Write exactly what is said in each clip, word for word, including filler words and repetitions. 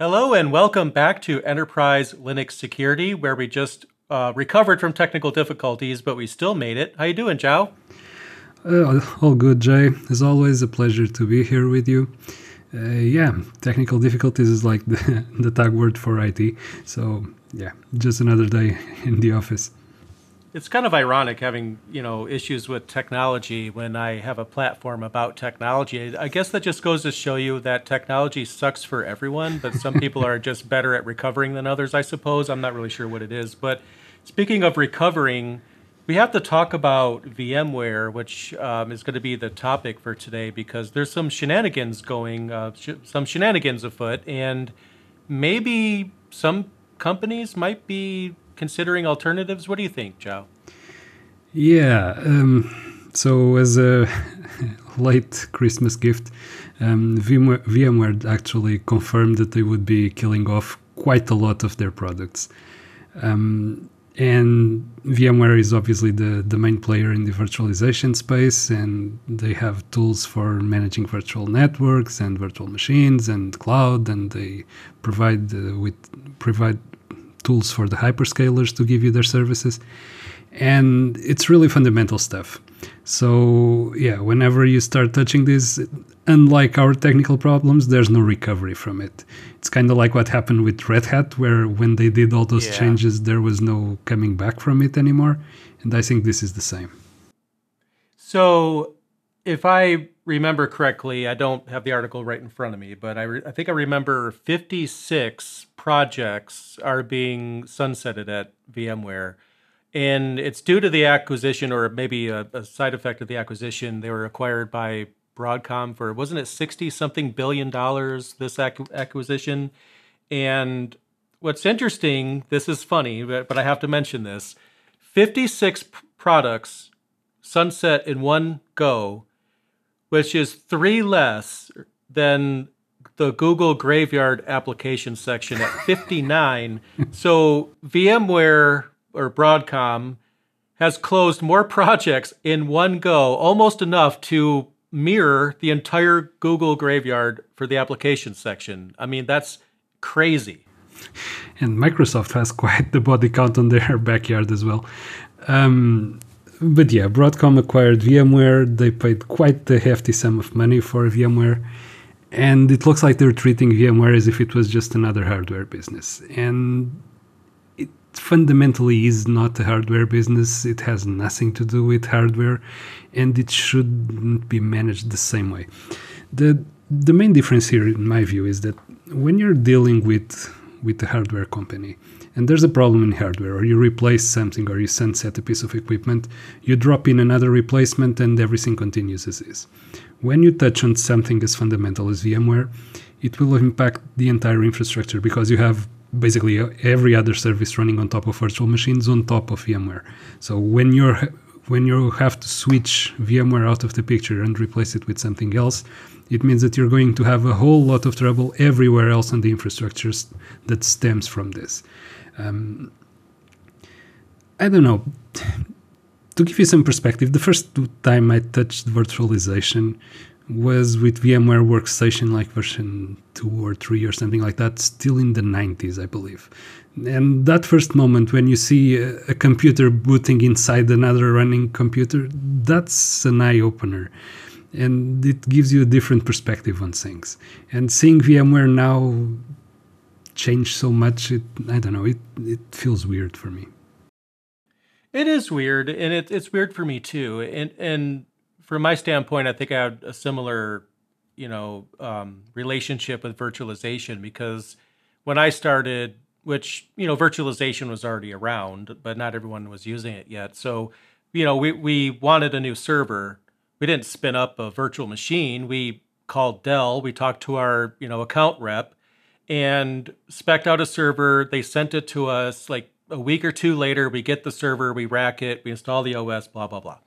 Hello and welcome back to Enterprise Linux Security, where we just uh, recovered from technical difficulties, but we still made it. How you doing, Joao? Uh, all good, Jay. As always, a pleasure to be here with you. Uh, yeah, technical difficulties is like the, the tag word for I T. So yeah, just another day in the office. It's kind of ironic having, you know, issues with technology when I have a platform about technology. I guess that just goes to show you that technology sucks for everyone, but some people are just better at recovering than others, I suppose. I'm not really sure what it is. But speaking of recovering, we have to talk about VMware, which um, is going to be the topic for today, because there's some shenanigans going, uh, sh some shenanigans afoot, and maybe some companies might be considering alternatives. What do you think, Joao? Yeah, um, so as a late Christmas gift, um, VMware, VMware actually confirmed that they would be killing off quite a lot of their products. Um, and VMware is obviously the, the main player in the virtualization space, and they have tools for managing virtual networks and virtual machines and cloud, and they provide uh, with provide tools for the hyperscalers to give you their services. And it's really fundamental stuff. So yeah, whenever you start touching this, unlike our technical problems, there's no recovery from it. It's kind of like what happened with Red Hat, where when they did all those yeah. changes, there was no coming back from it anymore. And I think this is the same. So if I remember correctly, I don't have the article right in front of me, but I, re I think I remember fifty-six projects are being sunsetted at VMware. And it's due to the acquisition, or maybe a, a side effect of the acquisition. They were acquired by Broadcom for, wasn't it sixty something billion dollars, this ac acquisition? And what's interesting, this is funny, but, but I have to mention this, fifty-six products sunset in one go, which is three less than the Google Graveyard application section at fifty-nine. So VMware, or Broadcom, has closed more projects in one go, almost enough to mirror the entire Google Graveyard for the application section. I mean, that's crazy. And Microsoft has quite the body count on their backyard as well. Um, but yeah, Broadcom acquired VMware. They paid quite a hefty sum of money for VMware. And it looks like they're treating VMware as if it was just another hardware business. And fundamentally is not a hardware business. It has nothing to do with hardware, and it shouldn't be managed the same way. The the main difference here, in my view, is that when you're dealing with with a hardware company and there's a problem in hardware, or you replace something, or you sunset a piece of equipment, you drop in another replacement and everything continues as is. When you touch on something as fundamental as VMware, it will impact the entire infrastructure, because you have basically every other service running on top of virtual machines on top of VMware. So when you're when you have to switch VMware out of the picture and replace it with something else, it means that you're going to have a whole lot of trouble everywhere else on the infrastructure that stems from this. Um, I don't know. To give you some perspective, the first time I touched virtualization was with VMware Workstation, like version two or three or something like that, still in the nineties, I believe. And that first moment when you see a, a computer booting inside another running computer, that's an eye-opener. And it gives you a different perspective on things. And seeing VMware now change so much, it, I don't know, it, it feels weird for me. It is weird, and it, it's weird for me too. And, and from my standpoint, I think I had a similar, you know, um, relationship with virtualization, because when I started, which, you know, virtualization was already around, but not everyone was using it yet. So, you know, we, we wanted a new server. We didn't spin up a virtual machine. We called Dell. We talked to our, you know, account rep and spec'd out a server. They sent it to us like a week or two later. We get the server, we rack it, we install the O S, blah, blah, blah.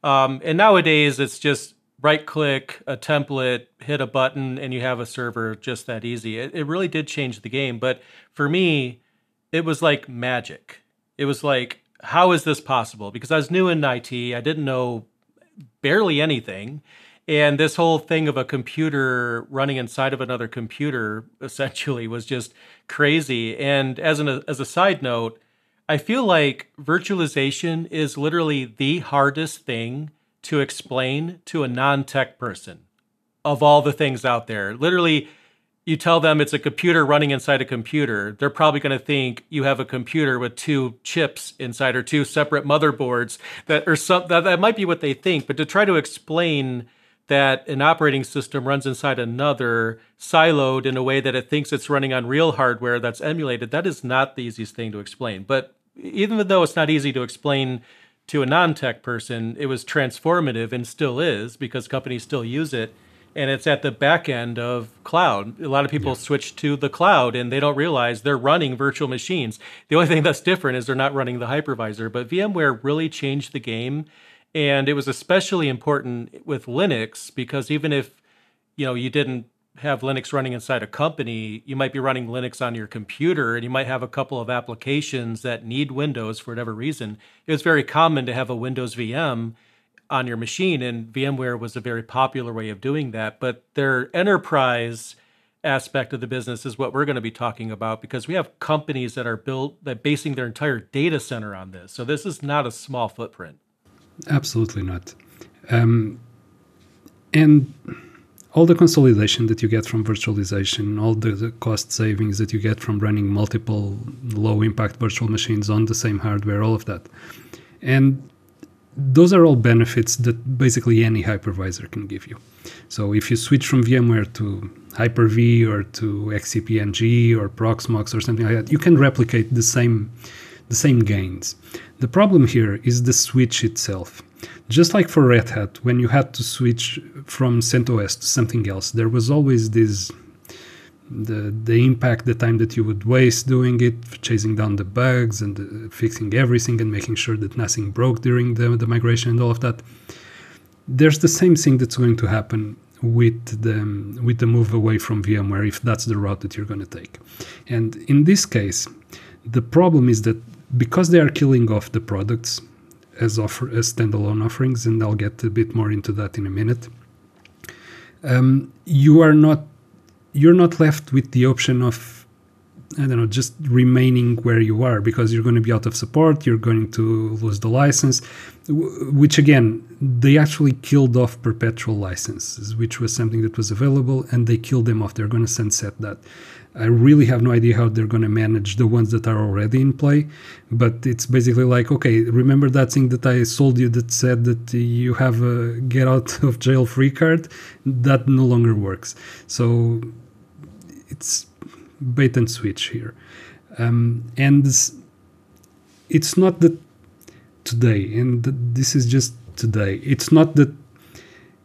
Um, and nowadays, it's just right-click, a template, hit a button, and you have a server just that easy. It, it really did change the game. But for me, it was like magic. It was like, how is this possible? Because I was new in I T. I didn't know barely anything. And this whole thing of a computer running inside of another computer essentially was just crazy. And as an as a side note, I feel like virtualization is literally the hardest thing to explain to a non-tech person of all the things out there. Literally, you tell them it's a computer running inside a computer. They're probably going to think you have a computer with two chips inside or two separate motherboards that or some that, that might be what they think, but to try to explain that an operating system runs inside another, siloed in a way that it thinks it's running on real hardware that's emulated, that is not the easiest thing to explain. But even though it's not easy to explain to a non-tech person, it was transformative and still is because companies still use it. And it's at the back end of cloud. A lot of people yeah. switch to the cloud and they don't realize they're running virtual machines. The only thing that's different is they're not running the hypervisor, but VMware really changed the game. And it was especially important with Linux because even if, you know, you didn't have Linux running inside a company, you might be running Linux on your computer and you might have a couple of applications that need Windows for whatever reason. It was very common to have a Windows V M on your machine, and VMware was a very popular way of doing that. But their enterprise aspect of the business is what we're going to be talking about because we have companies that are built, that basing their entire data center on this. So this is not a small footprint. Absolutely not. Um, and all the consolidation that you get from virtualization, all the, the cost savings that you get from running multiple low-impact virtual machines on the same hardware, all of that. And those are all benefits that basically any hypervisor can give you. So if you switch from VMware to Hyper-V or to X C P N G or Proxmox or something like that, you can replicate the same the same gains. The problem here is the switch itself. Just like for Red Hat, when you had to switch from CentOS to something else, there was always this, the, the impact, the time that you would waste doing it, chasing down the bugs and uh, fixing everything and making sure that nothing broke during the, the migration and all of that. There's the same thing that's going to happen with the, with the move away from VMware if that's the route that you're going to take. And in this case, the problem is that because they are killing off the products as, offer, as standalone offerings, and I'll get a bit more into that in a minute, um, you are not, you're not left with the option of, I don't know, just remaining where you are because you're going to be out of support, you're going to lose the license, which again, they actually killed off perpetual licenses, which was something that was available, and they killed them off. They're going to sunset that. I really have no idea how they're going to manage the ones that are already in play, but it's basically like, okay, remember that thing that I sold you that said that you have a get out of jail free card? That no longer works. So it's bait and switch here. Um, and it's not that today, and this is just today, it's not that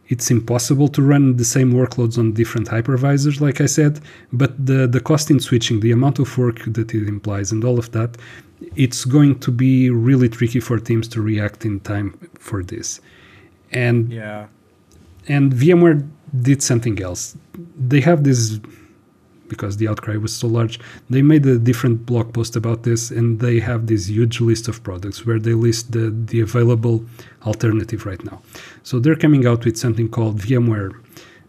it's impossible to run the same workloads on different hypervisors, like I said, but the, the cost in switching, the amount of work that it implies and all of that, it's going to be really tricky for teams to react in time for this. And, yeah. and VMware did something else. They have this, because the outcry was so large, they made a different blog post about this, and they have this huge list of products where they list the, the available alternative right now. So they're coming out with something called VMware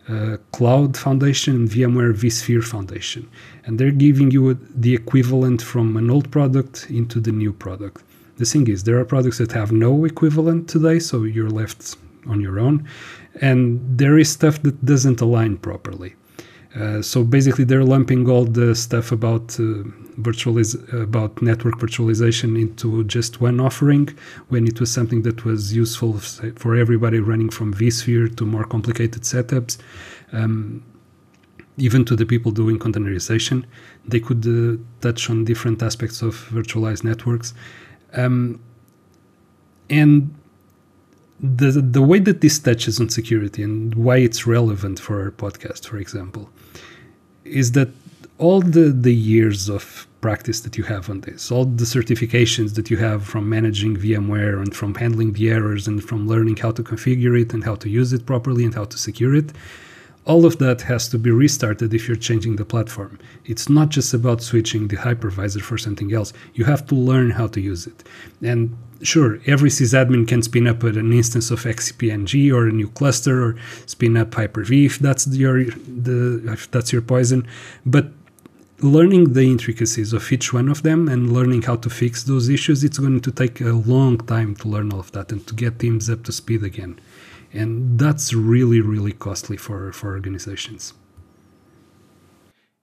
uh, Cloud Foundation and VMware vSphere Foundation. And they're giving you a, the equivalent from an old product into the new product. The thing is, there are products that have no equivalent today, so you're left on your own. And there is stuff that doesn't align properly. Uh, so basically, they're lumping all the stuff about uh, virtualiz about network virtualization into just one offering, when it was something that was useful for everybody running from vSphere to more complicated setups, um, even to the people doing containerization. They could uh, touch on different aspects of virtualized networks, um, and. The, the way that this touches on security and why it's relevant for our podcast, for example, is that all the, the years of practice that you have on this, all the certifications that you have from managing VMware and from handling the errors and from learning how to configure it and how to use it properly and how to secure it, All of that has to be restarted if you're changing the platform. It's not just about switching the hypervisor for something else. You have to learn how to use it. And sure, every sysadmin can spin up an instance of X C P N G or a new cluster or spin up Hyper-V if that's your, the, if that's your poison. But learning the intricacies of each one of them and learning how to fix those issues, it's going to take a long time to learn all of that and to get teams up to speed again. And that's really, really costly for, for organizations.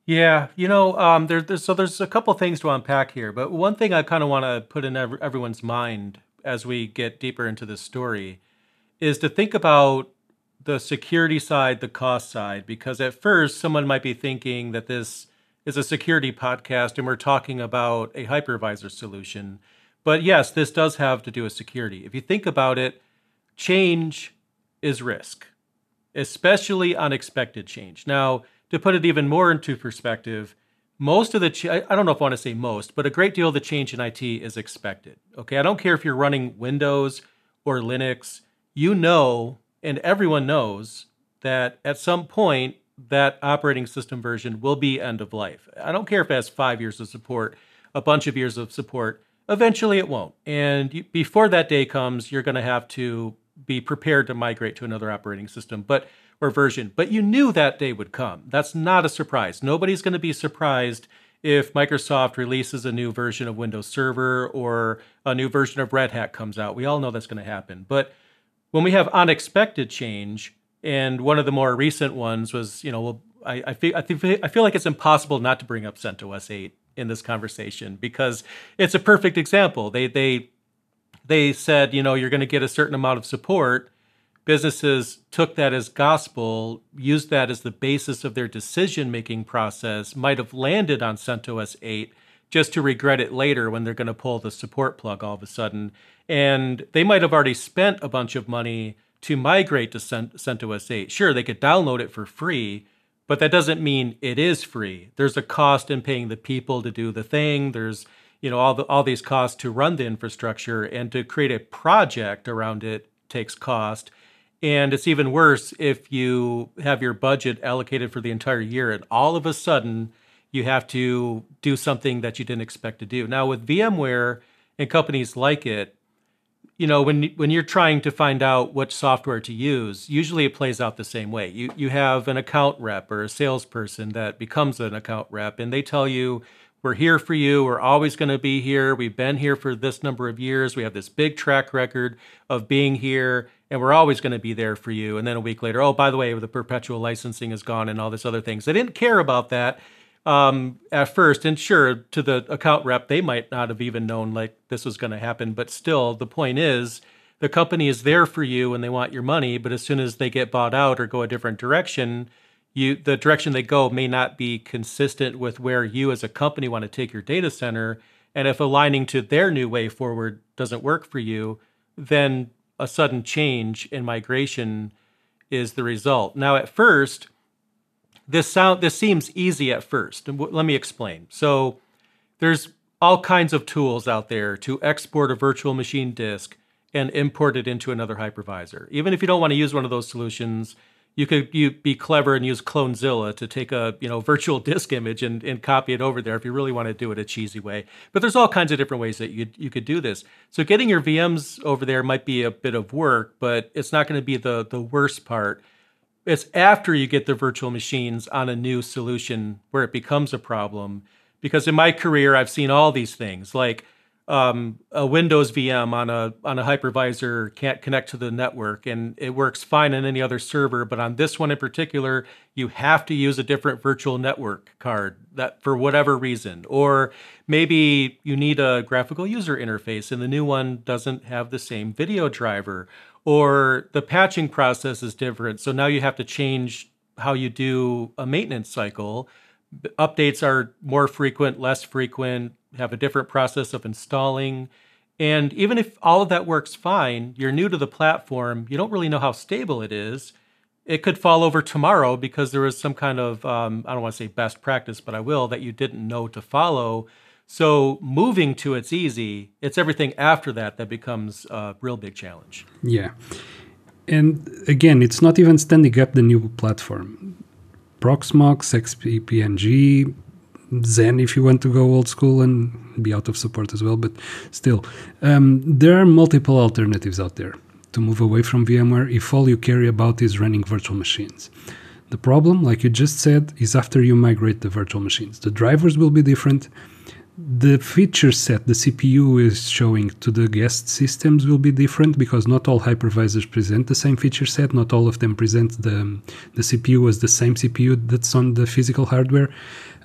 Yeah, you know, um, there, there's, so there's a couple things to unpack here. But one thing I kind of want to put in ev everyone's mind as we get deeper into this story is to think about the security side, the cost side. Because at first, someone might be thinking that this is a security podcast and we're talking about a hypervisor solution. But yes, this does have to do with security. If you think about it, change is risk, especially unexpected change. Now, to put it even more into perspective, most of the, ch I don't know if I want to say most, but a great deal of the change in I T is expected. Okay, I don't care if you're running Windows or Linux, you know, and everyone knows that at some point that operating system version will be end of life. I don't care if it has five years of support, a bunch of years of support, eventually it won't. And you, before that day comes, you're gonna have to be prepared to migrate to another operating system but or version. But you knew that day would come. That's not a surprise. Nobody's going to be surprised if Microsoft releases a new version of Windows Server or a new version of Red Hat comes out. We all know that's going to happen. But when we have unexpected change, and one of the more recent ones was, you know, well, I, I, feel, I, feel, I feel like it's impossible not to bring up CentOS eight in this conversation because it's a perfect example. They, they, They said, you know, you're going to get a certain amount of support. Businesses took that as gospel, used that as the basis of their decision-making process, might have landed on CentOS eight just to regret it later when they're going to pull the support plug all of a sudden. And they might have already spent a bunch of money to migrate to CentOS eight. Sure, they could download it for free, but that doesn't mean it is free. There's a cost in paying the people to do the thing. There's you know, all the, all these costs to run the infrastructure and to create a project around it takes cost. And it's even worse if you have your budget allocated for the entire year and all of a sudden you have to do something that you didn't expect to do. Now with VMware and companies like it, you know, when, when you're trying to find out what software to use, usually it plays out the same way. You, you have an account rep or a salesperson that becomes an account rep and they tell you, we're here for you. We're always going to be here. We've been here for this number of years. We have this big track record of being here, and we're always going to be there for you. And then a week later, oh, by the way, the perpetual licensing is gone and all this other things. They didn't care about that um, at first. And sure, to the account rep, they might not have even known like this was going to happen. But still, the point is the company is there for you and they want your money. But as soon as they get bought out or go a different direction, You, the direction they go may not be consistent with where you as a company want to take your data center. And if aligning to their new way forward doesn't work for you, then a sudden change in migration is the result. Now, at first, this, sound, this seems easy at first. And let me explain. So there's all kinds of tools out there to export a virtual machine disk and import it into another hypervisor. Even if you don't want to use one of those solutions, You could you be clever and use Clonezilla to take a you know virtual disk image and, and copy it over there if you really want to do it a cheesy way. But there's all kinds of different ways that you, you could do this. So getting your V Ms over there might be a bit of work, but it's not going to be the, the worst part. It's after you get the virtual machines on a new solution where it becomes a problem. Because in my career, I've seen all these things like Um, a Windows V M on a on a hypervisor can't connect to the network, and it works fine on any other server. But on this one in particular, you have to use a different virtual network card that for whatever reason, or maybe you need a graphical user interface, and the new one doesn't have the same video driver, or the patching process is different. So now you have to change how you do a maintenance cycle. Updates are more frequent, less frequent, have a different process of installing. And even if all of that works fine, you're new to the platform, you don't really know how stable it is. It could fall over tomorrow because there was some kind of, um, I don't want to say best practice, but I will, that you didn't know to follow. So moving to it's easy, it's everything after that that becomes a real big challenge. Yeah. And again, it's not even standing up the new platform. Proxmox, X C P N G, Zen, if you want to go old school and be out of support as well, but still, um, there are multiple alternatives out there to move away from VMware if all you care about is running virtual machines. The problem, like you just said, is after you migrate the virtual machines. The drivers will be different. The feature set the C P U is showing to the guest systems will be different because not all hypervisors present the same feature set. Not all of them present the, the C P U as the same C P U that's on the physical hardware.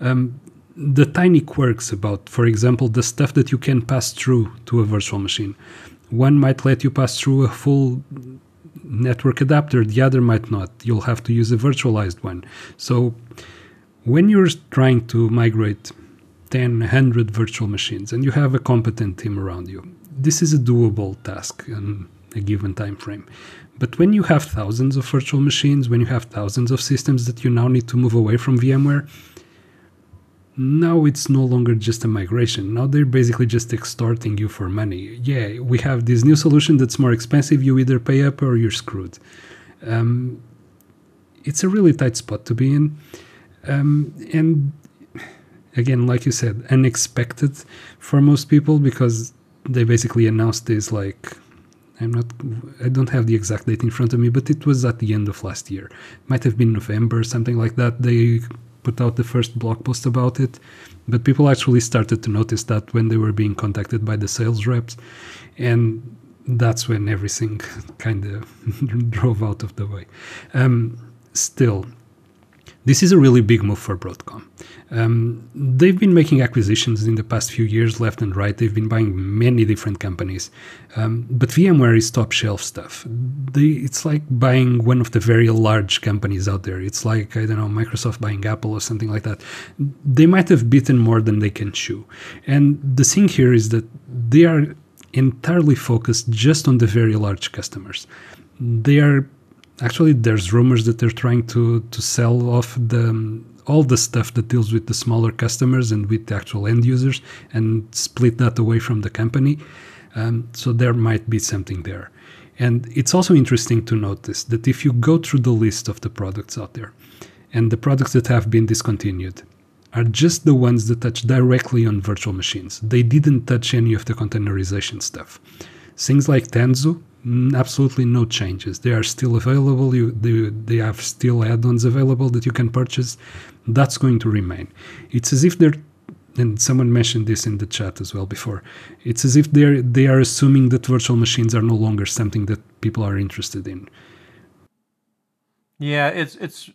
Um, the tiny quirks about, for example, the stuff that you can pass through to a virtual machine. One might let you pass through a full network adapter, the other might not. You'll have to use a virtualized one. So when you're trying to migrate ten, one hundred virtual machines and you have a competent team around you, this is a doable task in a given time frame. But when you have thousands of virtual machines, when you have thousands of systems that you now need to move away from VMware, now it's no longer just a migration. Now they're basically just extorting you for money. Yeah, we have this new solution that's more expensive. You either pay up or you're screwed. Um, it's a really tight spot to be in. Um, and again, like you said, unexpected for most people because they basically announced this like, I'm not, I don't have the exact date in front of me, but it was at the end of last year. Might have been November, something like that. They put out the first blog post about it, but people actually started to notice that when they were being contacted by the sales reps, and that's when everything kind of drove out of the way. Um, still, this is a really big move for Broadcom. Um, they've been making acquisitions in the past few years, left and right. They've been buying many different companies. Um, but VMware is top shelf stuff. They, it's like buying one of the very large companies out there. It's like, I don't know, Microsoft buying Apple or something like that. They might have bitten more than they can chew. And the thing here is that they are entirely focused just on the very large customers. They are... Actually, there's rumors that they're trying to, to sell off the, um, all the stuff that deals with the smaller customers and with the actual end users and split that away from the company. Um, so there might be something there. And it's also interesting to notice that if you go through the list of the products out there, and the products that have been discontinued are just the ones that touch directly on virtual machines. They didn't touch any of the containerization stuff. Things like Tanzu, absolutely no changes. They are still available. You, they, they have still add-ons available that you can purchase. That's going to remain. It's as if they're, and someone mentioned this in the chat as well before, it's as if they're, they are assuming that virtual machines are no longer something that people are interested in. Yeah, it's, it's,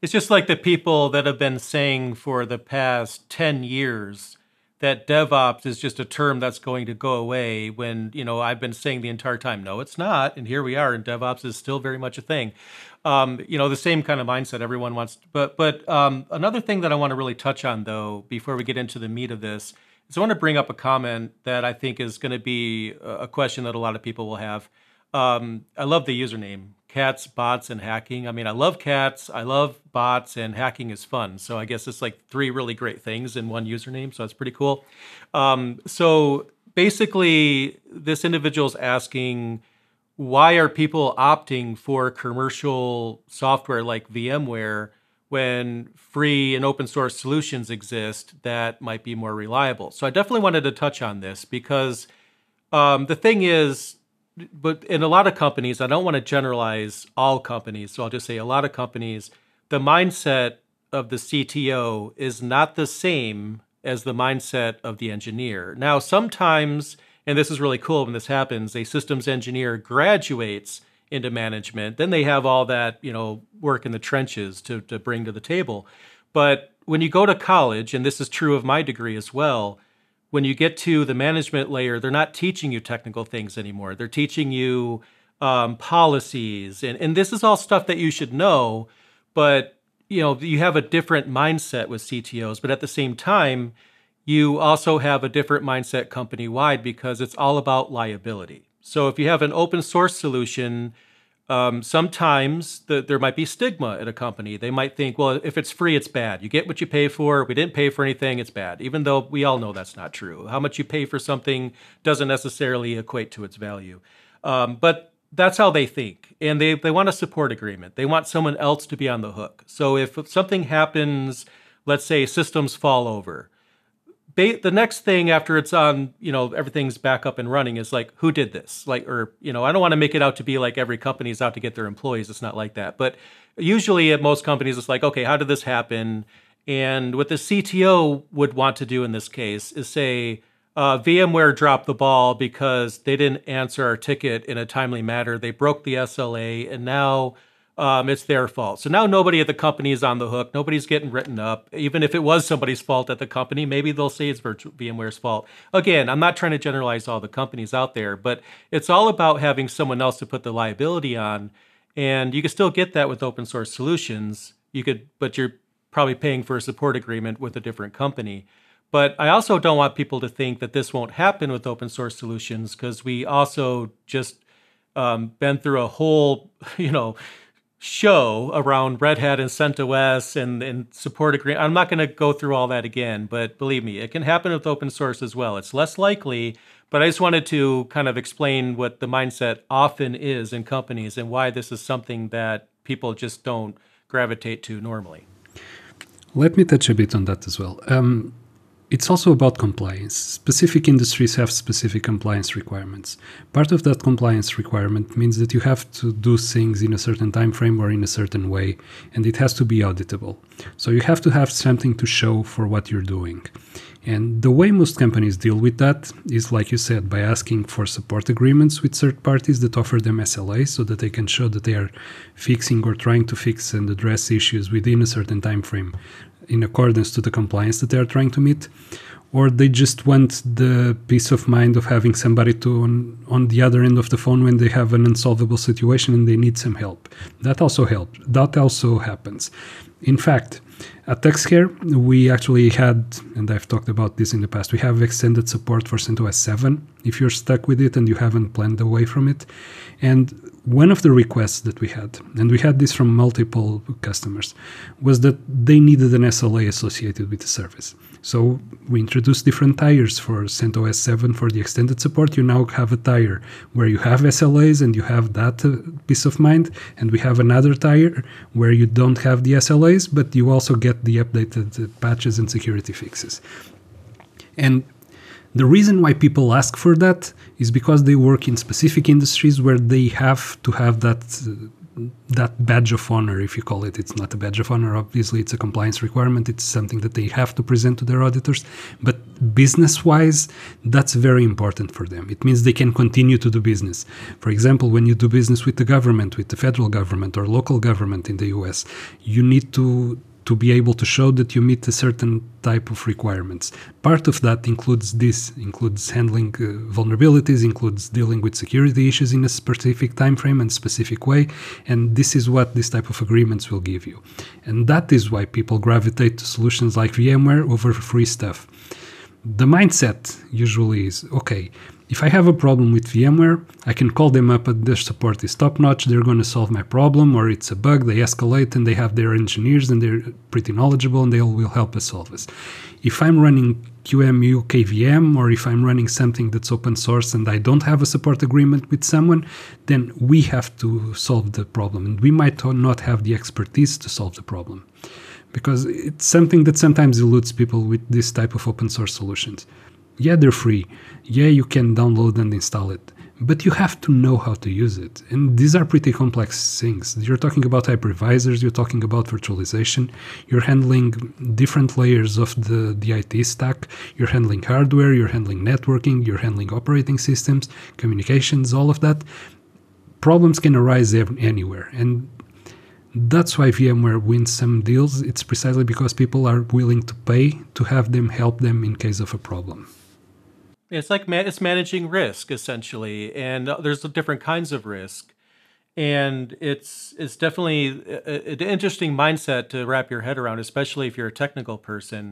it's just like the people that have been saying for the past ten years that DevOps is just a term that's going to go away when, you know, I've been saying the entire time, no, it's not. And here we are, and DevOps is still very much a thing. Um, you know, the same kind of mindset everyone wants. But but um, another thing that I want to really touch on, though, before we get into the meat of this, is I want to bring up a comment that I think is going to be a question that a lot of people will have. Um, I love the username, cats, bots, and hacking. I mean, I love cats, I love bots, and hacking is fun. So I guess it's like three really great things in one username. So that's pretty cool. Um, so basically, this individual's asking, why are people opting for commercial software like VMware when free and open source solutions exist that might be more reliable? So I definitely wanted to touch on this because um, the thing is, but in a lot of companies, I don't want to generalize all companies, so I'll just say a lot of companies, the mindset of the C T O is not the same as the mindset of the engineer. Now, sometimes, and this is really cool when this happens, a systems engineer graduates into management. Then they have all that, you know, work in the trenches to, to bring to the table. But when you go to college, and this is true of my degree as well, when you get to the management layer, they're not teaching you technical things anymore. They're teaching you um, policies. And, and this is all stuff that you should know, but you know, you have a different mindset with C T Os. But at the same time, you also have a different mindset company-wide because it's all about liability. So if you have an open source solution, um, sometimes the, there might be stigma at a company. They might think, well, if it's free, it's bad. You get what you pay for. We didn't pay for anything. It's bad, even though we all know that's not true. How much you pay for something doesn't necessarily equate to its value. Um, but that's how they think. And they, they want a support agreement. They want someone else to be on the hook. So if something happens, let's say systems fall over, Ba the next thing after it's on, you know, everything's back up and running is like, who did this? Like, or, you know, I don't want to make it out to be like every company's out to get their employees. It's not like that. But usually at most companies, it's like, okay, how did this happen? And what the C T O would want to do in this case is say, uh, VMware dropped the ball because they didn't answer our ticket in a timely manner. They broke the S L A and now Um, it's their fault. So now nobody at the company is on the hook. Nobody's getting written up. Even if it was somebody's fault at the company, maybe they'll say it's VMware's fault. Again, I'm not trying to generalize all the companies out there, but it's all about having someone else to put the liability on. And you can still get that with open source solutions. You could, but you're probably paying for a support agreement with a different company. But I also don't want people to think that this won't happen with open source solutions, because we also just um, been through a whole, you know, show around Red Hat and CentOS and, and support agreement. I'm not going to go through all that again, but believe me, it can happen with open source as well. It's less likely, but I just wanted to kind of explain what the mindset often is in companies and why this is something that people just don't gravitate to normally. Let me touch a bit on that as well. Um, It's also about compliance. Specific industries have specific compliance requirements. Part of that compliance requirement means that you have to do things in a certain time frame or in a certain way, and it has to be auditable. So you have to have something to show for what you're doing. And the way most companies deal with that is, like you said, by asking for support agreements with third parties that offer them S L As so that they can show that they are fixing or trying to fix and address issues within a certain time frame, in accordance to the compliance that they are trying to meet, or they just want the peace of mind of having somebody to on, on the other end of the phone when they have an unsolvable situation and they need some help. That also helps. That also happens. In fact, at TuxCare, we actually had, and I've talked about this in the past, we have extended support for CentOS seven if you're stuck with it and you haven't planned away from it. And one of the requests that we had, and we had this from multiple customers, was that they needed an S L A associated with the service. So we introduced different tiers for CentOS seven for the extended support. You now have a tier where you have S L As and you have that uh, peace of mind, and we have another tier where you don't have the S L As, but you also get the updated patches and security fixes. And the reason why people ask for that is because they work in specific industries where they have to have that uh, that badge of honor, if you call it. It's not a badge of honor, obviously. It's a compliance requirement. It's something that they have to present to their auditors. But business-wise, that's very important for them. It means they can continue to do business. For example, when you do business with the government, with the federal government or local government in the U S, you need to to be able to show that you meet a certain type of requirements. Part of that includes this, includes handling uh, vulnerabilities, includes dealing with security issues in a specific time frame and specific way, and this is what this type of agreements will give you. And that is why people gravitate to solutions like VMware over free stuff. The mindset usually is, okay, if I have a problem with VMware, I can call them up and their support is top-notch, they're going to solve my problem, or it's a bug, they escalate and they have their engineers and they're pretty knowledgeable and they will help us solve this. If I'm running Q E M U, K V M, or if I'm running something that's open source and I don't have a support agreement with someone, then we have to solve the problem, and we might not have the expertise to solve the problem. Because it's something that sometimes eludes people with this type of open source solutions. Yeah, they're free. Yeah, you can download and install it. But you have to know how to use it. And these are pretty complex things. You're talking about hypervisors, you're talking about virtualization, you're handling different layers of the, the I T stack, you're handling hardware, you're handling networking, you're handling operating systems, communications, all of that. Problems can arise anywhere. And that's why VMware wins some deals. It's precisely because people are willing to pay to have them help them in case of a problem. It's like man it's managing risk, essentially, and there's different kinds of risk, and it's it's definitely an interesting mindset to wrap your head around, especially if you're a technical person.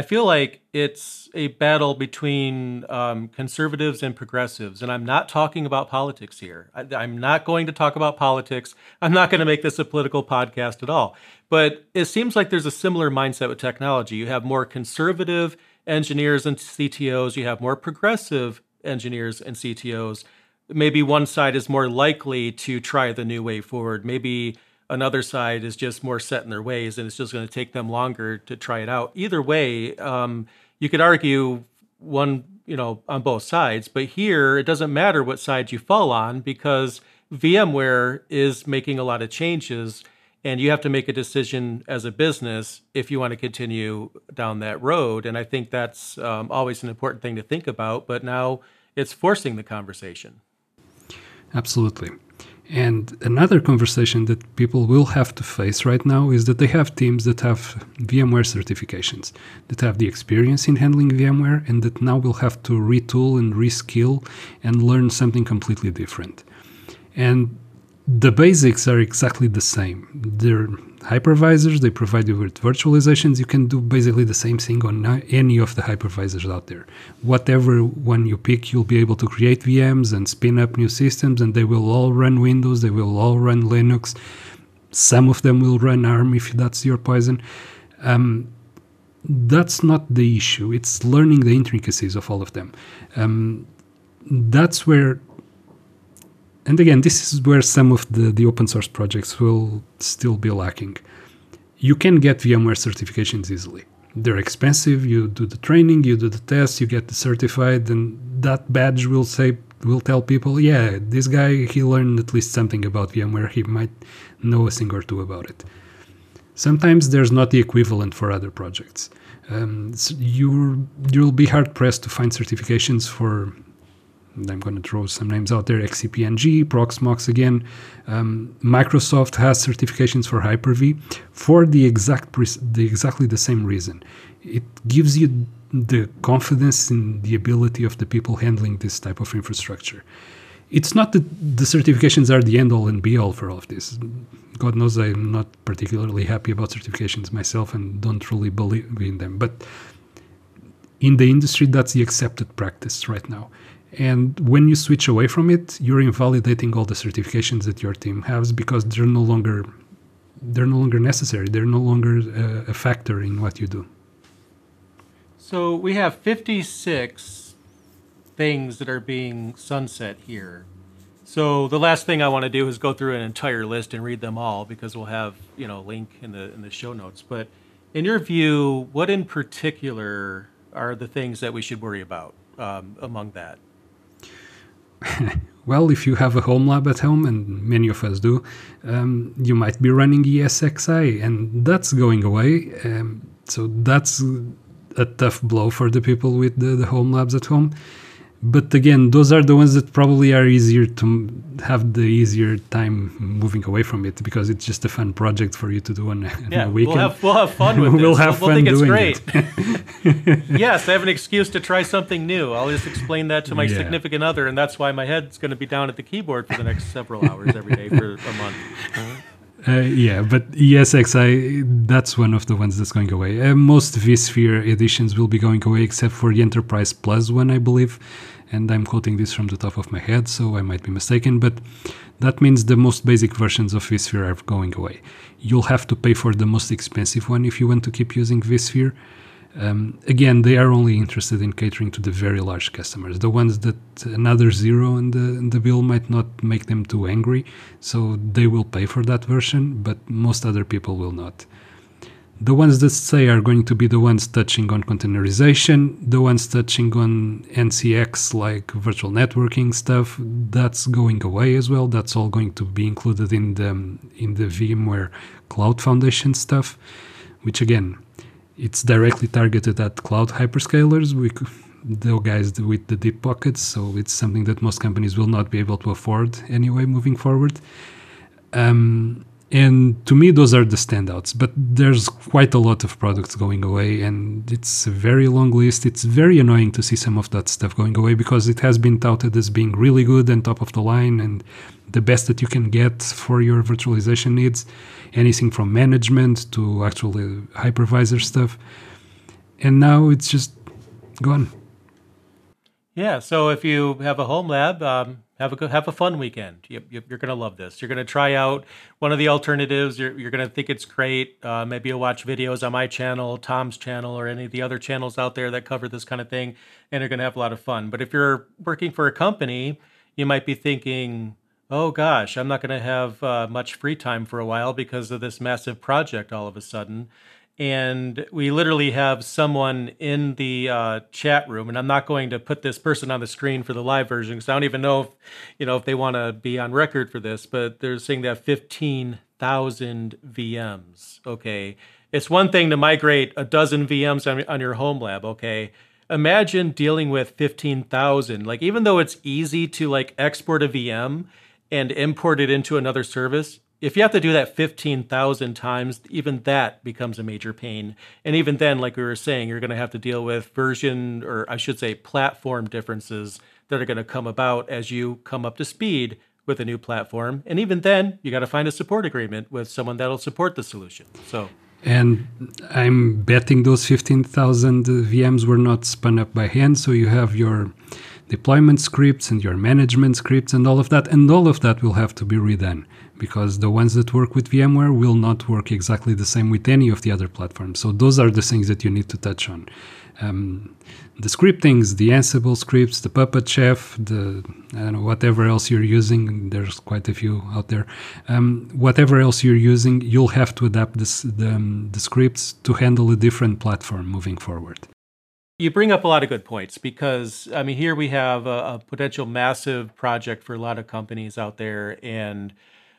I feel like it's a battle between um, conservatives and progressives. And I'm not talking about politics here. I, I'm not going to talk about politics. I'm not going to make this a political podcast at all. But it seems like there's a similar mindset with technology. You have more conservative engineers and C T Os. You have more progressive engineers and C T Os. maybe one side is more likely to try the new way forward. Maybe another side is just more set in their ways and it's just going to take them longer to try it out. Either way, um, you could argue one, you know, on both sides, but here it doesn't matter what side you fall on because VMware is making a lot of changes and you have to make a decision as a business if you want to continue down that road. And I think that's um, always an important thing to think about, but now it's forcing the conversation. Absolutely. And another conversation that people will have to face right now is that they have teams that have VMware certifications, that have the experience in handling VMware, and that now will have to retool and reskill and learn something completely different. And the basics are exactly the same. They're hypervisors, they provide you with virtualizations. You can do basically the same thing on any of the hypervisors out there. Whatever one you pick, you'll be able to create V Ms and spin up new systems, and they will all run Windows, they will all run Linux. Some of them will run ARM if that's your poison. Um, that's not the issue. It's learning the intricacies of all of them. Um, that's where... And again, this is where some of the, the open source projects will still be lacking. You can get VMware certifications easily. They're expensive. You do the training, you do the tests, you get the certified, and that badge will say, will tell people, yeah, this guy, he learned at least something about VMware. He might know a thing or two about it. Sometimes there's not the equivalent for other projects. Um, so you're, you'll be hard-pressed to find certifications for... I'm going to throw some names out there, X C P N G, Proxmox again. Um, Microsoft has certifications for Hyper-V for the exact the exactly the same reason. It gives you the confidence in the ability of the people handling this type of infrastructure. It's not that the certifications are the end-all and be-all for all of this. God knows I'm not particularly happy about certifications myself and don't really believe in them. But in the industry, that's the accepted practice right now. And when you switch away from it, you're invalidating all the certifications that your team has because they're no longer they're no longer necessary. They're no longer uh, a factor in what you do. So we have fifty-six things that are being sunset here. So the last thing I want to do is go through an entire list and read them all because we'll have, you know, a link in the in the show notes. But in your view, what in particular are the things that we should worry about um, among that? Well, if you have a home lab at home, and many of us do, um, you might be running ESXi, and that's going away. Um, so that's a tough blow for the people with the, the home labs at home. But again, those are the ones that probably are easier to have the easier time moving away from it because it's just a fun project for you to do on, on yeah, a weekend. We'll have, we'll have fun with it. We'll have we'll, fun we'll think it's doing great. It. Yes, I have an excuse to try something new. I'll just explain that to my yeah. significant other, and that's why my head's going to be down at the keyboard for the next several hours every day for a month. Uh, yeah, but ESXi, that's one of the ones that's going away. Uh, most vSphere editions will be going away except for the Enterprise Plus one, I believe. And I'm quoting this from the top of my head, so I might be mistaken, but that means the most basic versions of vSphere are going away. You'll have to pay for the most expensive one if you want to keep using vSphere. Um, again, they are only interested in catering to the very large customers, the ones that another zero in the, in the bill might not make them too angry, so they will pay for that version, but most other people will not. The ones that say are going to be the ones touching on containerization, the ones touching on N C X, like virtual networking stuff, that's going away as well. That's all going to be included in the, in the VMware Cloud Foundation stuff, which again, it's directly targeted at cloud hyperscalers, we, the guys with the deep pockets, so it's something that most companies will not be able to afford anyway moving forward. Um, and to me, those are the standouts, but there's quite a lot of products going away, and it's a very long list. It's very annoying to see some of that stuff going away because it has been touted as being really good and top of the line and the best that you can get for your virtualization needs, anything from management to actually hypervisor stuff. And now it's just gone. Yeah, so if you have a home lab, um, have a have a fun weekend. You, you, you're going to love this. You're going to try out one of the alternatives. You're, you're going to think it's great. Uh, maybe you'll watch videos on my channel, Tom's channel, or any of the other channels out there that cover this kind of thing, and you're going to have a lot of fun. But if you're working for a company, you might be thinking, oh gosh, I'm not going to have uh, much free time for a while because of this massive project all of a sudden. And we literally have someone in the uh, chat room, and I'm not going to put this person on the screen for the live version because I don't even know if, you know, if they want to be on record for this, but they're saying that fifteen thousand V Ms, okay? It's one thing to migrate a dozen V Ms on, on your home lab, okay? Imagine dealing with fifteen thousand. Like, even though it's easy to, like, export a V M and import it into another service, if you have to do that fifteen thousand times, even that becomes a major pain. And even then, like we were saying, you're going to have to deal with version, or I should say platform differences that are going to come about as you come up to speed with a new platform. And even then, you got to find a support agreement with someone that'll support the solution. So, and I'm betting those fifteen thousand V Ms were not spun up by hand. So you have your deployment scripts and your management scripts and all of that. And all of that will have to be redone, because the ones that work with VMware will not work exactly the same with any of the other platforms. So those are the things that you need to touch on. Um, the scriptings, the Ansible scripts, the Puppet Chef, the I don't know, whatever else you're using, there's quite a few out there. Um, whatever else you're using, you'll have to adapt this, the, um, the scripts to handle a different platform moving forward. You bring up a lot of good points because, I mean, here we have a, a potential massive project for a lot of companies out there, and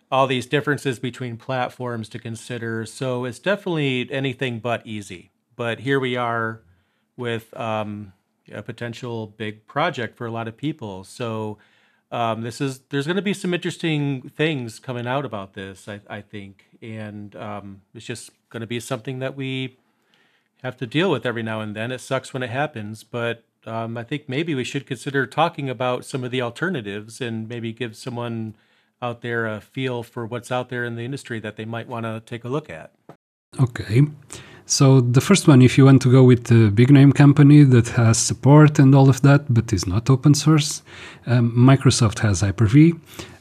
all these differences between platforms to consider. So it's definitely anything but easy. But here we are with um, a potential big project for a lot of people. So um, this is there's going to be some interesting things coming out about this, I, I think. And um, it's just going to be something that we have to deal with every now and then. It sucks when it happens, but um, I think maybe we should consider talking about some of the alternatives and maybe give someone out there a feel for what's out there in the industry that they might want to take a look at. Okay. So the first one, if you want to go with a big name company that has support and all of that, but is not open source, um, Microsoft has Hyper-V.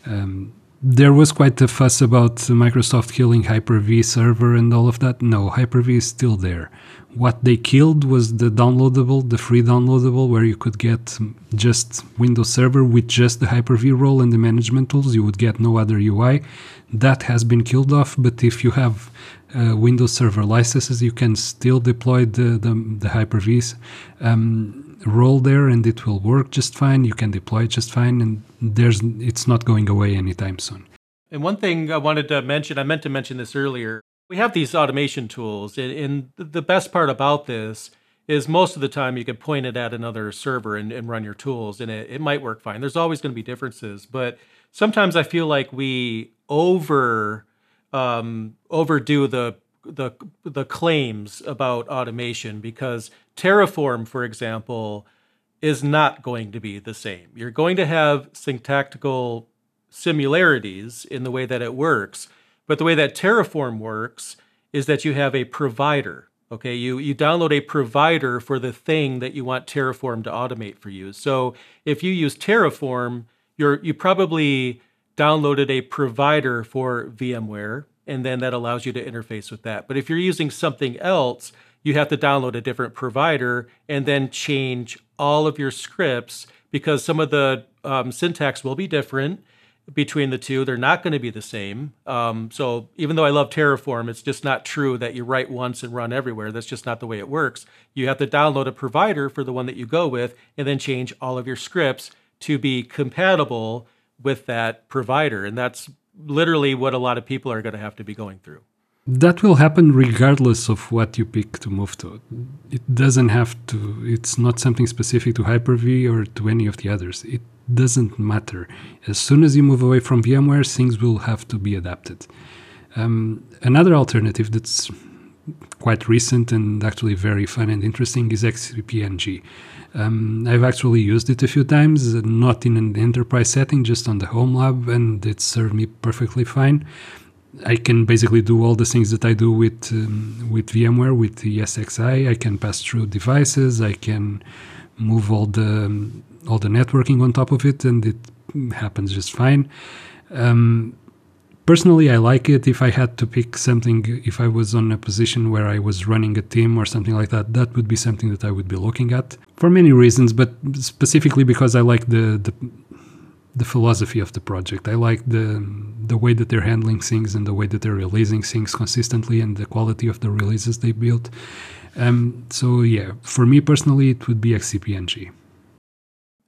Um, there was quite a fuss about Microsoft killing Hyper-V server and all of that. No, Hyper-V is still there. What they killed was the downloadable, the free downloadable, where you could get just Windows Server with just the Hyper-V role and the management tools. You would get no other U I. That has been killed off, but if you have uh, Windows Server licenses, you can still deploy the, the, the Hyper-V's um, role there, and it will work just fine. You can deploy it just fine, and there's it's not going away anytime soon. And one thing I wanted to mention, I meant to mention this earlier, we have these automation tools, and, and the best part about this is most of the time you can point it at another server and, and run your tools, and it, it might work fine. There's always going to be differences, but sometimes I feel like we over um, overdo the, the, the claims about automation, because Terraform, for example, is not going to be the same. You're going to have syntactical similarities in the way that it works, but the way that Terraform works is that you have a provider, okay? You, you download a provider for the thing that you want Terraform to automate for you. So if you use Terraform, you're, you probably downloaded a provider for VMware, and then that allows you to interface with that. But if you're using something else, you have to download a different provider and then change all of your scripts, because some of the um, syntax will be different between the two. They're not going to be the same. Um, so even though I love Terraform, it's just not true that you write once and run everywhere. That's just not the way it works. You have to download a provider for the one that you go with and then change all of your scripts to be compatible with that provider. And that's literally what a lot of people are going to have to be going through. That will happen regardless of what you pick to move to. It doesn't have to, it's not something specific to Hyper-V or to any of the others. It doesn't matter. As soon as you move away from VMware, things will have to be adapted. Um, another alternative that's quite recent and actually very fun and interesting is X C P N G. Um, I've actually used it a few times, not in an enterprise setting, just on the home lab, and it served me perfectly fine. I can basically do all the things that I do with um, with VMware, with ESXi. I can pass through devices. I can move all the um, all the networking on top of it, and it happens just fine. Um, personally, I like it. If I had to pick something, if I was on a position where I was running a team or something like that, that would be something that I would be looking at for many reasons, but specifically because I like the the the philosophy of the project. I like the the way that they're handling things and the way that they're releasing things consistently and the quality of the releases they built. Um, so yeah, for me personally, it would be X C P N G.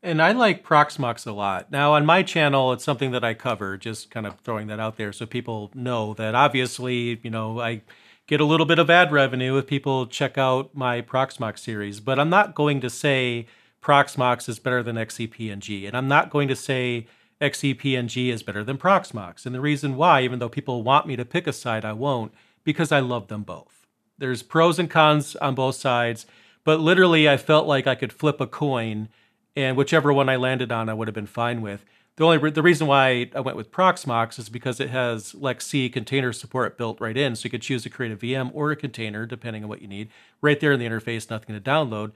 And I like Proxmox a lot. Now on my channel, it's something that I cover, just kind of throwing that out there so people know that obviously, you know, I get a little bit of ad revenue if people check out my Proxmox series, but I'm not going to say Proxmox is better than X C P N G. And I'm not going to say X C P N G is better than Proxmox. And the reason why, even though people want me to pick a side, I won't, because I love them both. There's pros and cons on both sides, but literally I felt like I could flip a coin and whichever one I landed on, I would have been fine with. The only re the reason why I went with Proxmox is because it has L X C container support built right in. So you could choose to create a V M or a container, depending on what you need. Right there in the interface, nothing to download.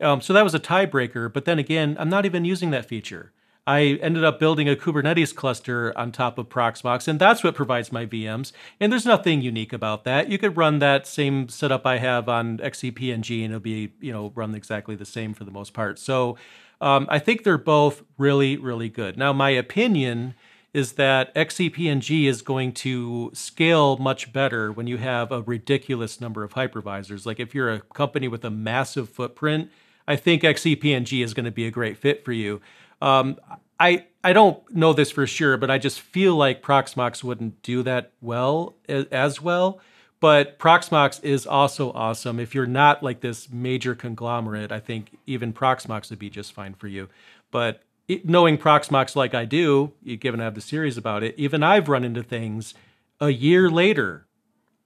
Um, so that was a tiebreaker. But then again, I'm not even using that feature. I ended up building a Kubernetes cluster on top of Proxmox, and that's what provides my V Ms. And there's nothing unique about that. You could run that same setup I have on X C P N G, and it'll be, you know, run exactly the same for the most part. So um, I think they're both really, really good. Now, my opinion is that X C P N G is going to scale much better when you have a ridiculous number of hypervisors. Like if you're a company with a massive footprint, I think X C P N G is going to be a great fit for you. Um, I, I don't know this for sure, but I just feel like Proxmox wouldn't do that well as well. But Proxmox is also awesome. If you're not like this major conglomerate, I think even Proxmox would be just fine for you. But it, knowing Proxmox like I do, given I have the series about it, even I've run into things a year later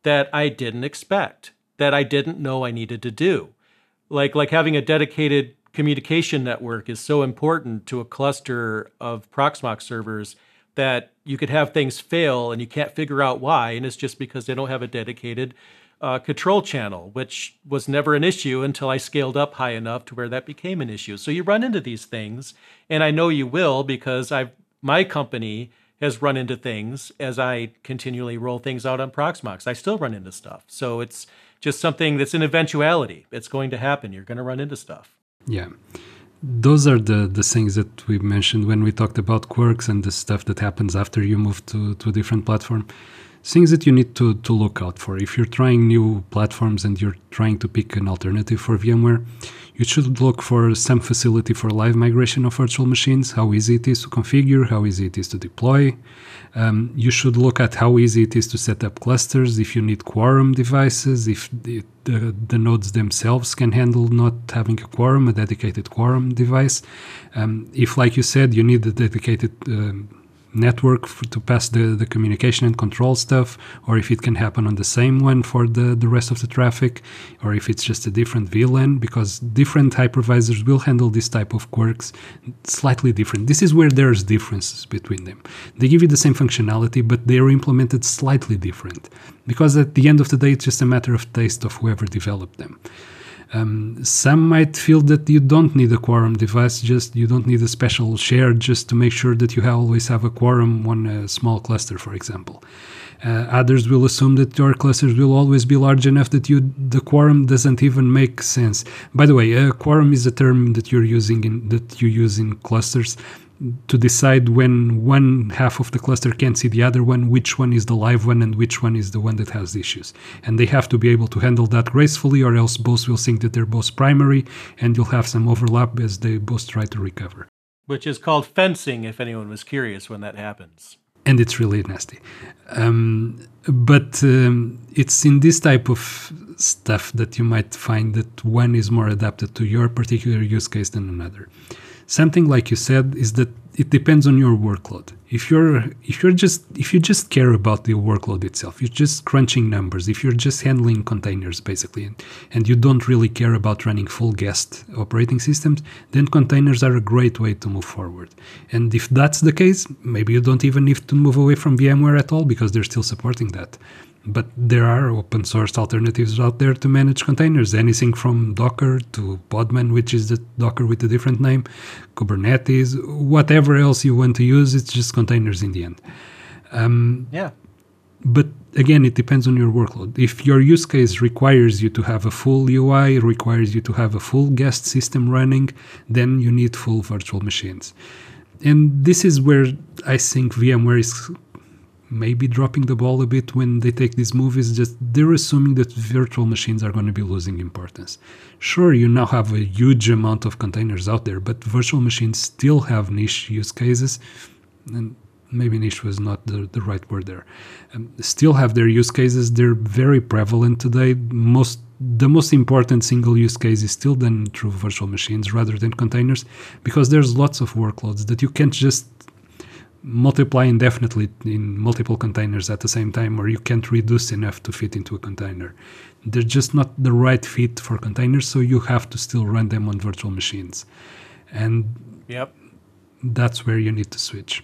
that I didn't expect, that I didn't know I needed to do. Like, like having a dedicated communication network is so important to a cluster of Proxmox servers that you could have things fail and you can't figure out why. And it's just because they don't have a dedicated uh, control channel, which was never an issue until I scaled up high enough to where that became an issue. So you run into these things, and I know you will, because I've, my company has run into things as I continually roll things out on Proxmox. I still run into stuff. So it's just something that's an eventuality. It's going to happen. You're going to run into stuff. Yeah, those are the, the things that we mentioned when we talked about quirks and the stuff that happens after you move to, to a different platform. Things that you need to, to look out for. If you're trying new platforms and you're trying to pick an alternative for VMware, you should look for some facility for live migration of virtual machines, how easy it is to configure, how easy it is to deploy. Um, you should look at how easy it is to set up clusters, if you need quorum devices, if the, the, the nodes themselves can handle not having a quorum, a dedicated quorum device. Um, if, like you said, you need a dedicated um, network for, to pass the, the communication and control stuff, or if it can happen on the same one for the, the rest of the traffic, or if it's just a different V LAN, because different hypervisors will handle this type of quirks slightly different. This is where there's differences between them. They give you the same functionality, but they are implemented slightly different, because at the end of the day, it's just a matter of taste of whoever developed them. Um, some might feel that you don't need a quorum device, just you don't need a special share just to make sure that you always have a quorum on a small cluster, for example. Uh, others will assume that your clusters will always be large enough that you the quorum doesn't even make sense. By the way, uh, quorum is a term that you're using in, that you use in clusters to decide when one half of the cluster can't see the other one, which one is the live one and which one is the one that has issues. And they have to be able to handle that gracefully, or else both will think that they're both primary and you'll have some overlap as they both try to recover. Which is called fencing, if anyone was curious when that happens. And it's really nasty. Um, but um, it's in this type of stuff that you might find that one is more adapted to your particular use case than another. Something like you said is that it depends on your workload. If you're if you're just if you just care about the workload itself, you're just crunching numbers, if you're just handling containers basically, and, and you don't really care about running full guest operating systems, then containers are a great way to move forward. And if that's the case, maybe you don't even need to move away from VMware at all, because they're still supporting that. But there are open source alternatives out there to manage containers, anything from Docker to Podman, which is the Docker with a different name, Kubernetes, whatever else you want to use, it's just containers in the end. Um, yeah. But again, it depends on your workload. If your use case requires you to have a full U I, requires you to have a full guest system running, then you need full virtual machines. And this is where I think VMware is maybe dropping the ball a bit when they take this move, is just they're assuming that virtual machines are going to be losing importance. Sure, you now have a huge amount of containers out there, but virtual machines still have niche use cases, and maybe niche was not the, the right word there. Um, still have their use cases. They're very prevalent today. Most the most important single use case is still done through virtual machines rather than containers, because there's lots of workloads that you can't just multiply indefinitely in multiple containers at the same time, or you can't reduce enough to fit into a container. They're just not the right fit for containers, so you have to still run them on virtual machines. And yep, that's where you need to switch.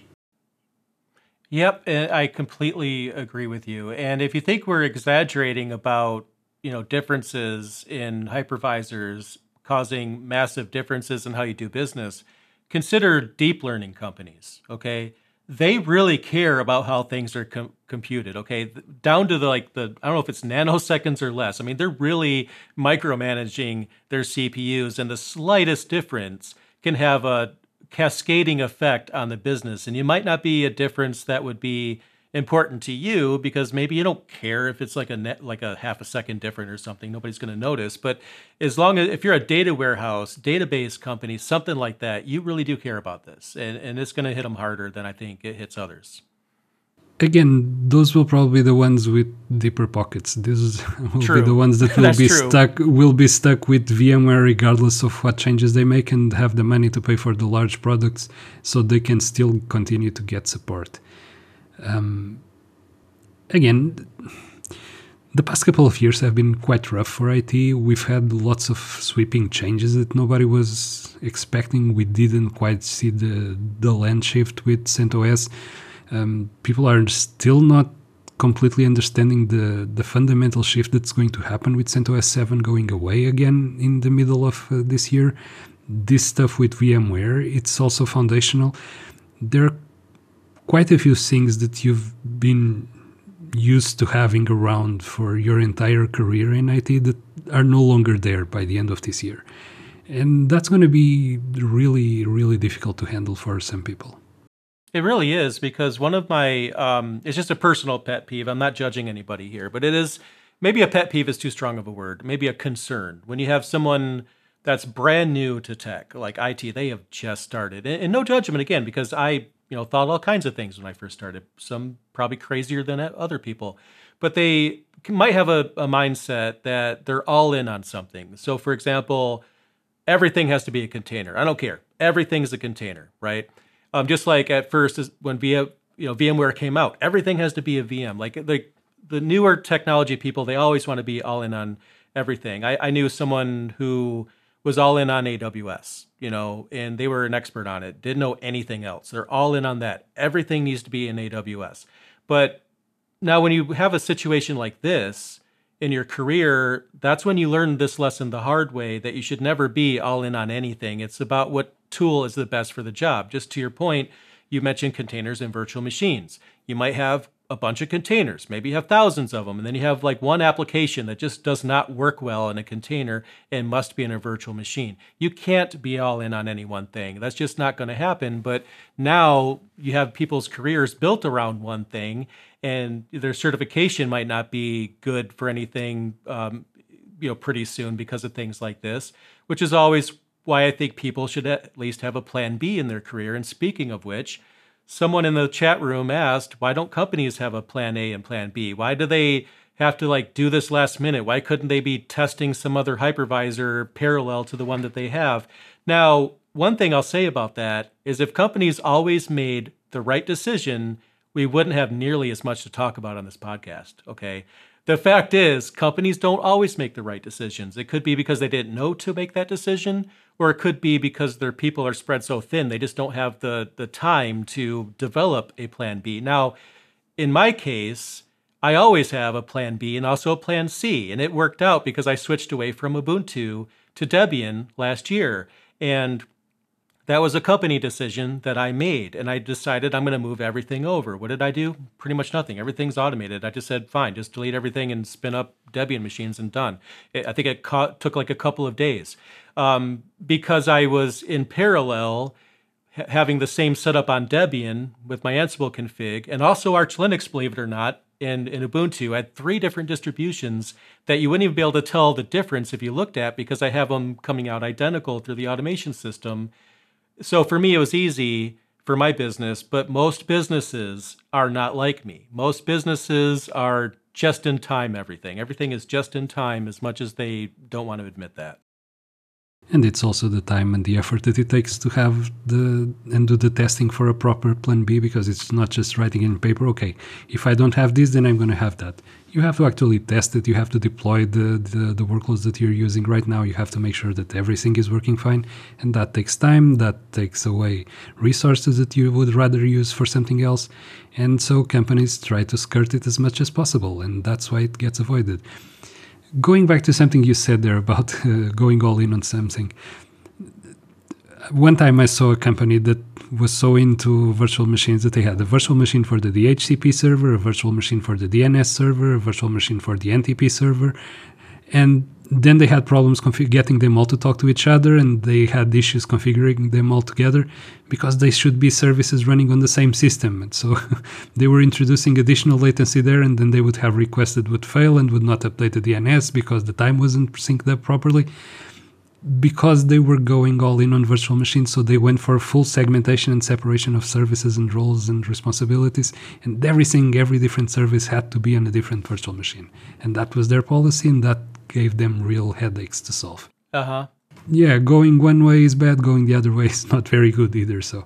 Yep, I completely agree with you. And if you think we're exaggerating about, you know, differences in hypervisors causing massive differences in how you do business, consider deep learning companies, okay? They really care about how things are com computed, okay? Down to the, like the, I don't know if it's nanoseconds or less. I mean, they're really micromanaging their C P Us, and the slightest difference can have a cascading effect on the business. And it might not be a difference that would be important to you, because maybe you don't care if it's like a net, like a half a second different or something, nobody's going to notice. But as long as, if you're a data warehouse, database company, something like that, you really do care about this. And, and it's going to hit them harder than I think it hits others. Again, those will probably be the ones with deeper pockets. These will true. be the ones that will be true. stuck will be stuck with VMware regardless of what changes they make, and have the money to pay for the large products so they can still continue to get support. Um, again, the past couple of years have been quite rough for I T. We've had lots of sweeping changes that nobody was expecting. We didn't quite see the, the land shift with CentOS. Um, people are still not completely understanding the, the fundamental shift that's going to happen with CentOS seven going away again in the middle of uh, this year. This stuff with VMware, it's also foundational. There are quite a few things that you've been used to having around for your entire career in I T that are no longer there by the end of this year. And that's going to be really, really difficult to handle for some people. It really is, because one of my, um, it's just a personal pet peeve. I'm not judging anybody here, but it is, maybe a pet peeve is too strong of a word, maybe a concern. When you have someone that's brand new to tech, like I T, they have just started. And, and no judgment again, because I, you know, thought all kinds of things when I first started, some probably crazier than other people. But they might have a, a mindset that they're all in on something. So for example, everything has to be a container. I don't care. Everything's a container, right? Um, just like at first when v, you know, VMware came out, everything has to be a V M. Like the, the newer technology people, they always want to be all in on everything. I, I knew someone who was all in on A W S, you know, and they were an expert on it, didn't know anything else. They're all in on that. Everything needs to be in A W S. But now when you have a situation like this in your career, that's when you learn this lesson the hard way, that you should never be all in on anything. It's about what tool is the best for the job. Just to your point, you mentioned containers and virtual machines. You might have a bunch of containers, maybe you have thousands of them, and then you have like one application that just does not work well in a container and must be in a virtual machine. You can't be all in on any one thing. That's just not going to happen. But now you have people's careers built around one thing, and their certification might not be good for anything, um, you know, pretty soon because of things like this, which is always why I think people should at least have a plan B in their career. And speaking of which, someone in the chat room asked, why don't companies have a plan A and plan B? Why do they have to like do this last minute? Why couldn't they be testing some other hypervisor parallel to the one that they have? Now, one thing I'll say about that is if companies always made the right decision, we wouldn't have nearly as much to talk about on this podcast, okay? The fact is, companies don't always make the right decisions. It could be because they didn't know to make that decision, or it could be because their people are spread so thin, they just don't have the, the time to develop a plan B. Now, in my case, I always have a plan B and also a plan C, and it worked out because I switched away from Ubuntu to Debian last year. And that was a company decision that I made, and I decided I'm going to move everything over. What did I do? Pretty much nothing. Everything's automated. I just said, fine, just delete everything and spin up Debian machines and done. It, I think it caught, took like a couple of days um, because I was in parallel ha having the same setup on Debian with my Ansible config, and also Arch Linux, believe it or not, and, and Ubuntu. I had three different distributions that you wouldn't even be able to tell the difference if you looked at, because I have them coming out identical through the automation system. So for me, it was easy for my business, but most businesses are not like me. Most businesses are just in time everything. Everything is just in time, as much as they don't want to admit that. And it's also the time and the effort that it takes to have the and do the testing for a proper plan B, because it's not just writing in paper, okay, if I don't have this, then I'm going to have that. You have to actually test it. You have to deploy the, the, the workloads that you're using right now. You have to make sure that everything is working fine. And that takes time. That takes away resources that you would rather use for something else. And so companies try to skirt it as much as possible. And that's why it gets avoided. Going back to something you said there about uh, going all in on something. One time I saw a company that was so into virtual machines that they had a virtual machine for the D H C P server, a virtual machine for the D N S server, a virtual machine for the N T P server. And then they had problems getting them all to talk to each other, and they had issues configuring them all together, because they should be services running on the same system. And so they were introducing additional latency there, and then they would have requests that would fail and would not update the D N S because the time wasn't synced up properly, because they were going all in on virtual machines. So they went for full segmentation and separation of services and roles and responsibilities, and everything, every different service had to be on a different virtual machine. And that was their policy, and that gave them real headaches to solve. Uh-huh. Yeah, going one way is bad, going the other way is not very good either, so.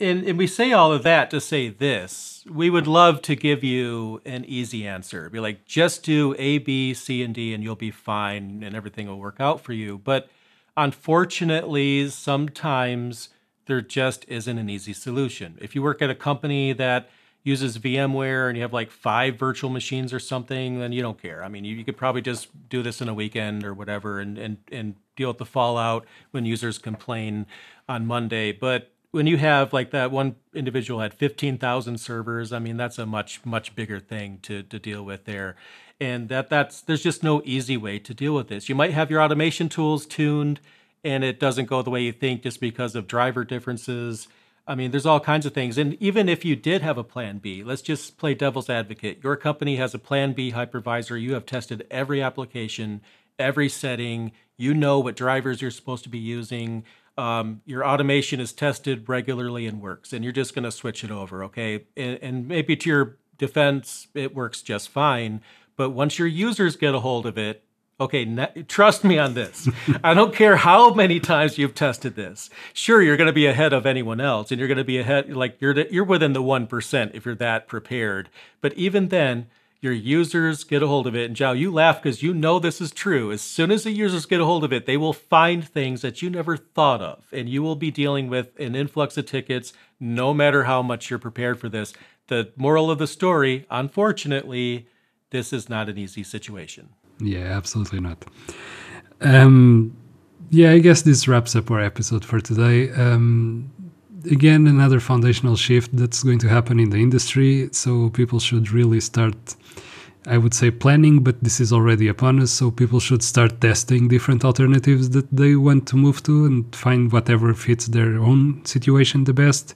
And, and we say all of that to say this. We would love to give you an easy answer. Be like, just do A, B, C, and D, and you'll be fine, and everything will work out for you. But unfortunately, sometimes there just isn't an easy solution. If you work at a company that uses VMware and you have like five virtual machines or something, then you don't care. I mean, you, you could probably just do this in a weekend or whatever, and, and, and deal with the fallout when users complain on Monday. But when you have like that one individual had fifteen thousand servers, I mean, that's a much, much bigger thing to, to deal with there. And that that's there's just no easy way to deal with this. You might have your automation tools tuned and it doesn't go the way you think just because of driver differences. I mean, there's all kinds of things. And even if you did have a plan B, let's just play devil's advocate. Your company has a plan B hypervisor. You have tested every application, every setting. You know what drivers you're supposed to be using. Um, your automation is tested regularly and works, and you're just going to switch it over, okay? And, and maybe to your defense, it works just fine. But once your users get a hold of it, okay, trust me on this. I don't care how many times you've tested this. Sure, you're going to be ahead of anyone else, and you're going to be ahead, like you're you're within the one percent if you're that prepared. But even then, your users get a hold of it. And Joao, you laugh because you know this is true. As soon as the users get a hold of it, they will find things that you never thought of, and you will be dealing with an influx of tickets no matter how much you're prepared for this. The moral of the story, unfortunately, this is not an easy situation. Yeah, absolutely not. Um, yeah, I guess this wraps up our episode for today. Um, again, another foundational shift that's going to happen in the industry. So people should really start, I would say, planning, but this is already upon us. So people should start testing different alternatives that they want to move to and find whatever fits their own situation the best.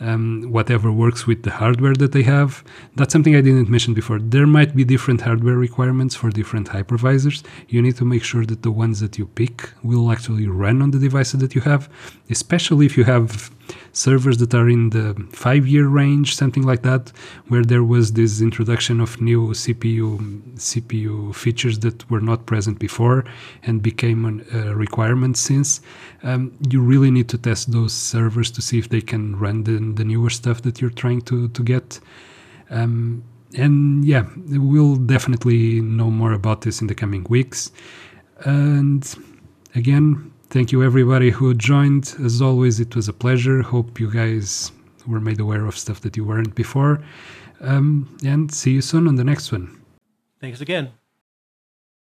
Um, whatever works with the hardware that they have. That's something I didn't mention before. There might be different hardware requirements for different hypervisors. You need to make sure that the ones that you pick will actually run on the devices that you have, especially if you have servers that are in the five-year range, something like that, where there was this introduction of new C P U C P U features that were not present before and became an, a requirement since. Um, you really need to test those servers to see if they can run the the newer stuff that you're trying to, to get. Um, and yeah, we'll definitely know more about this in the coming weeks. And again, thank you everybody who joined. As always, it was a pleasure. Hope you guys were made aware of stuff that you weren't before. Um, and see you soon on the next one. Thanks again.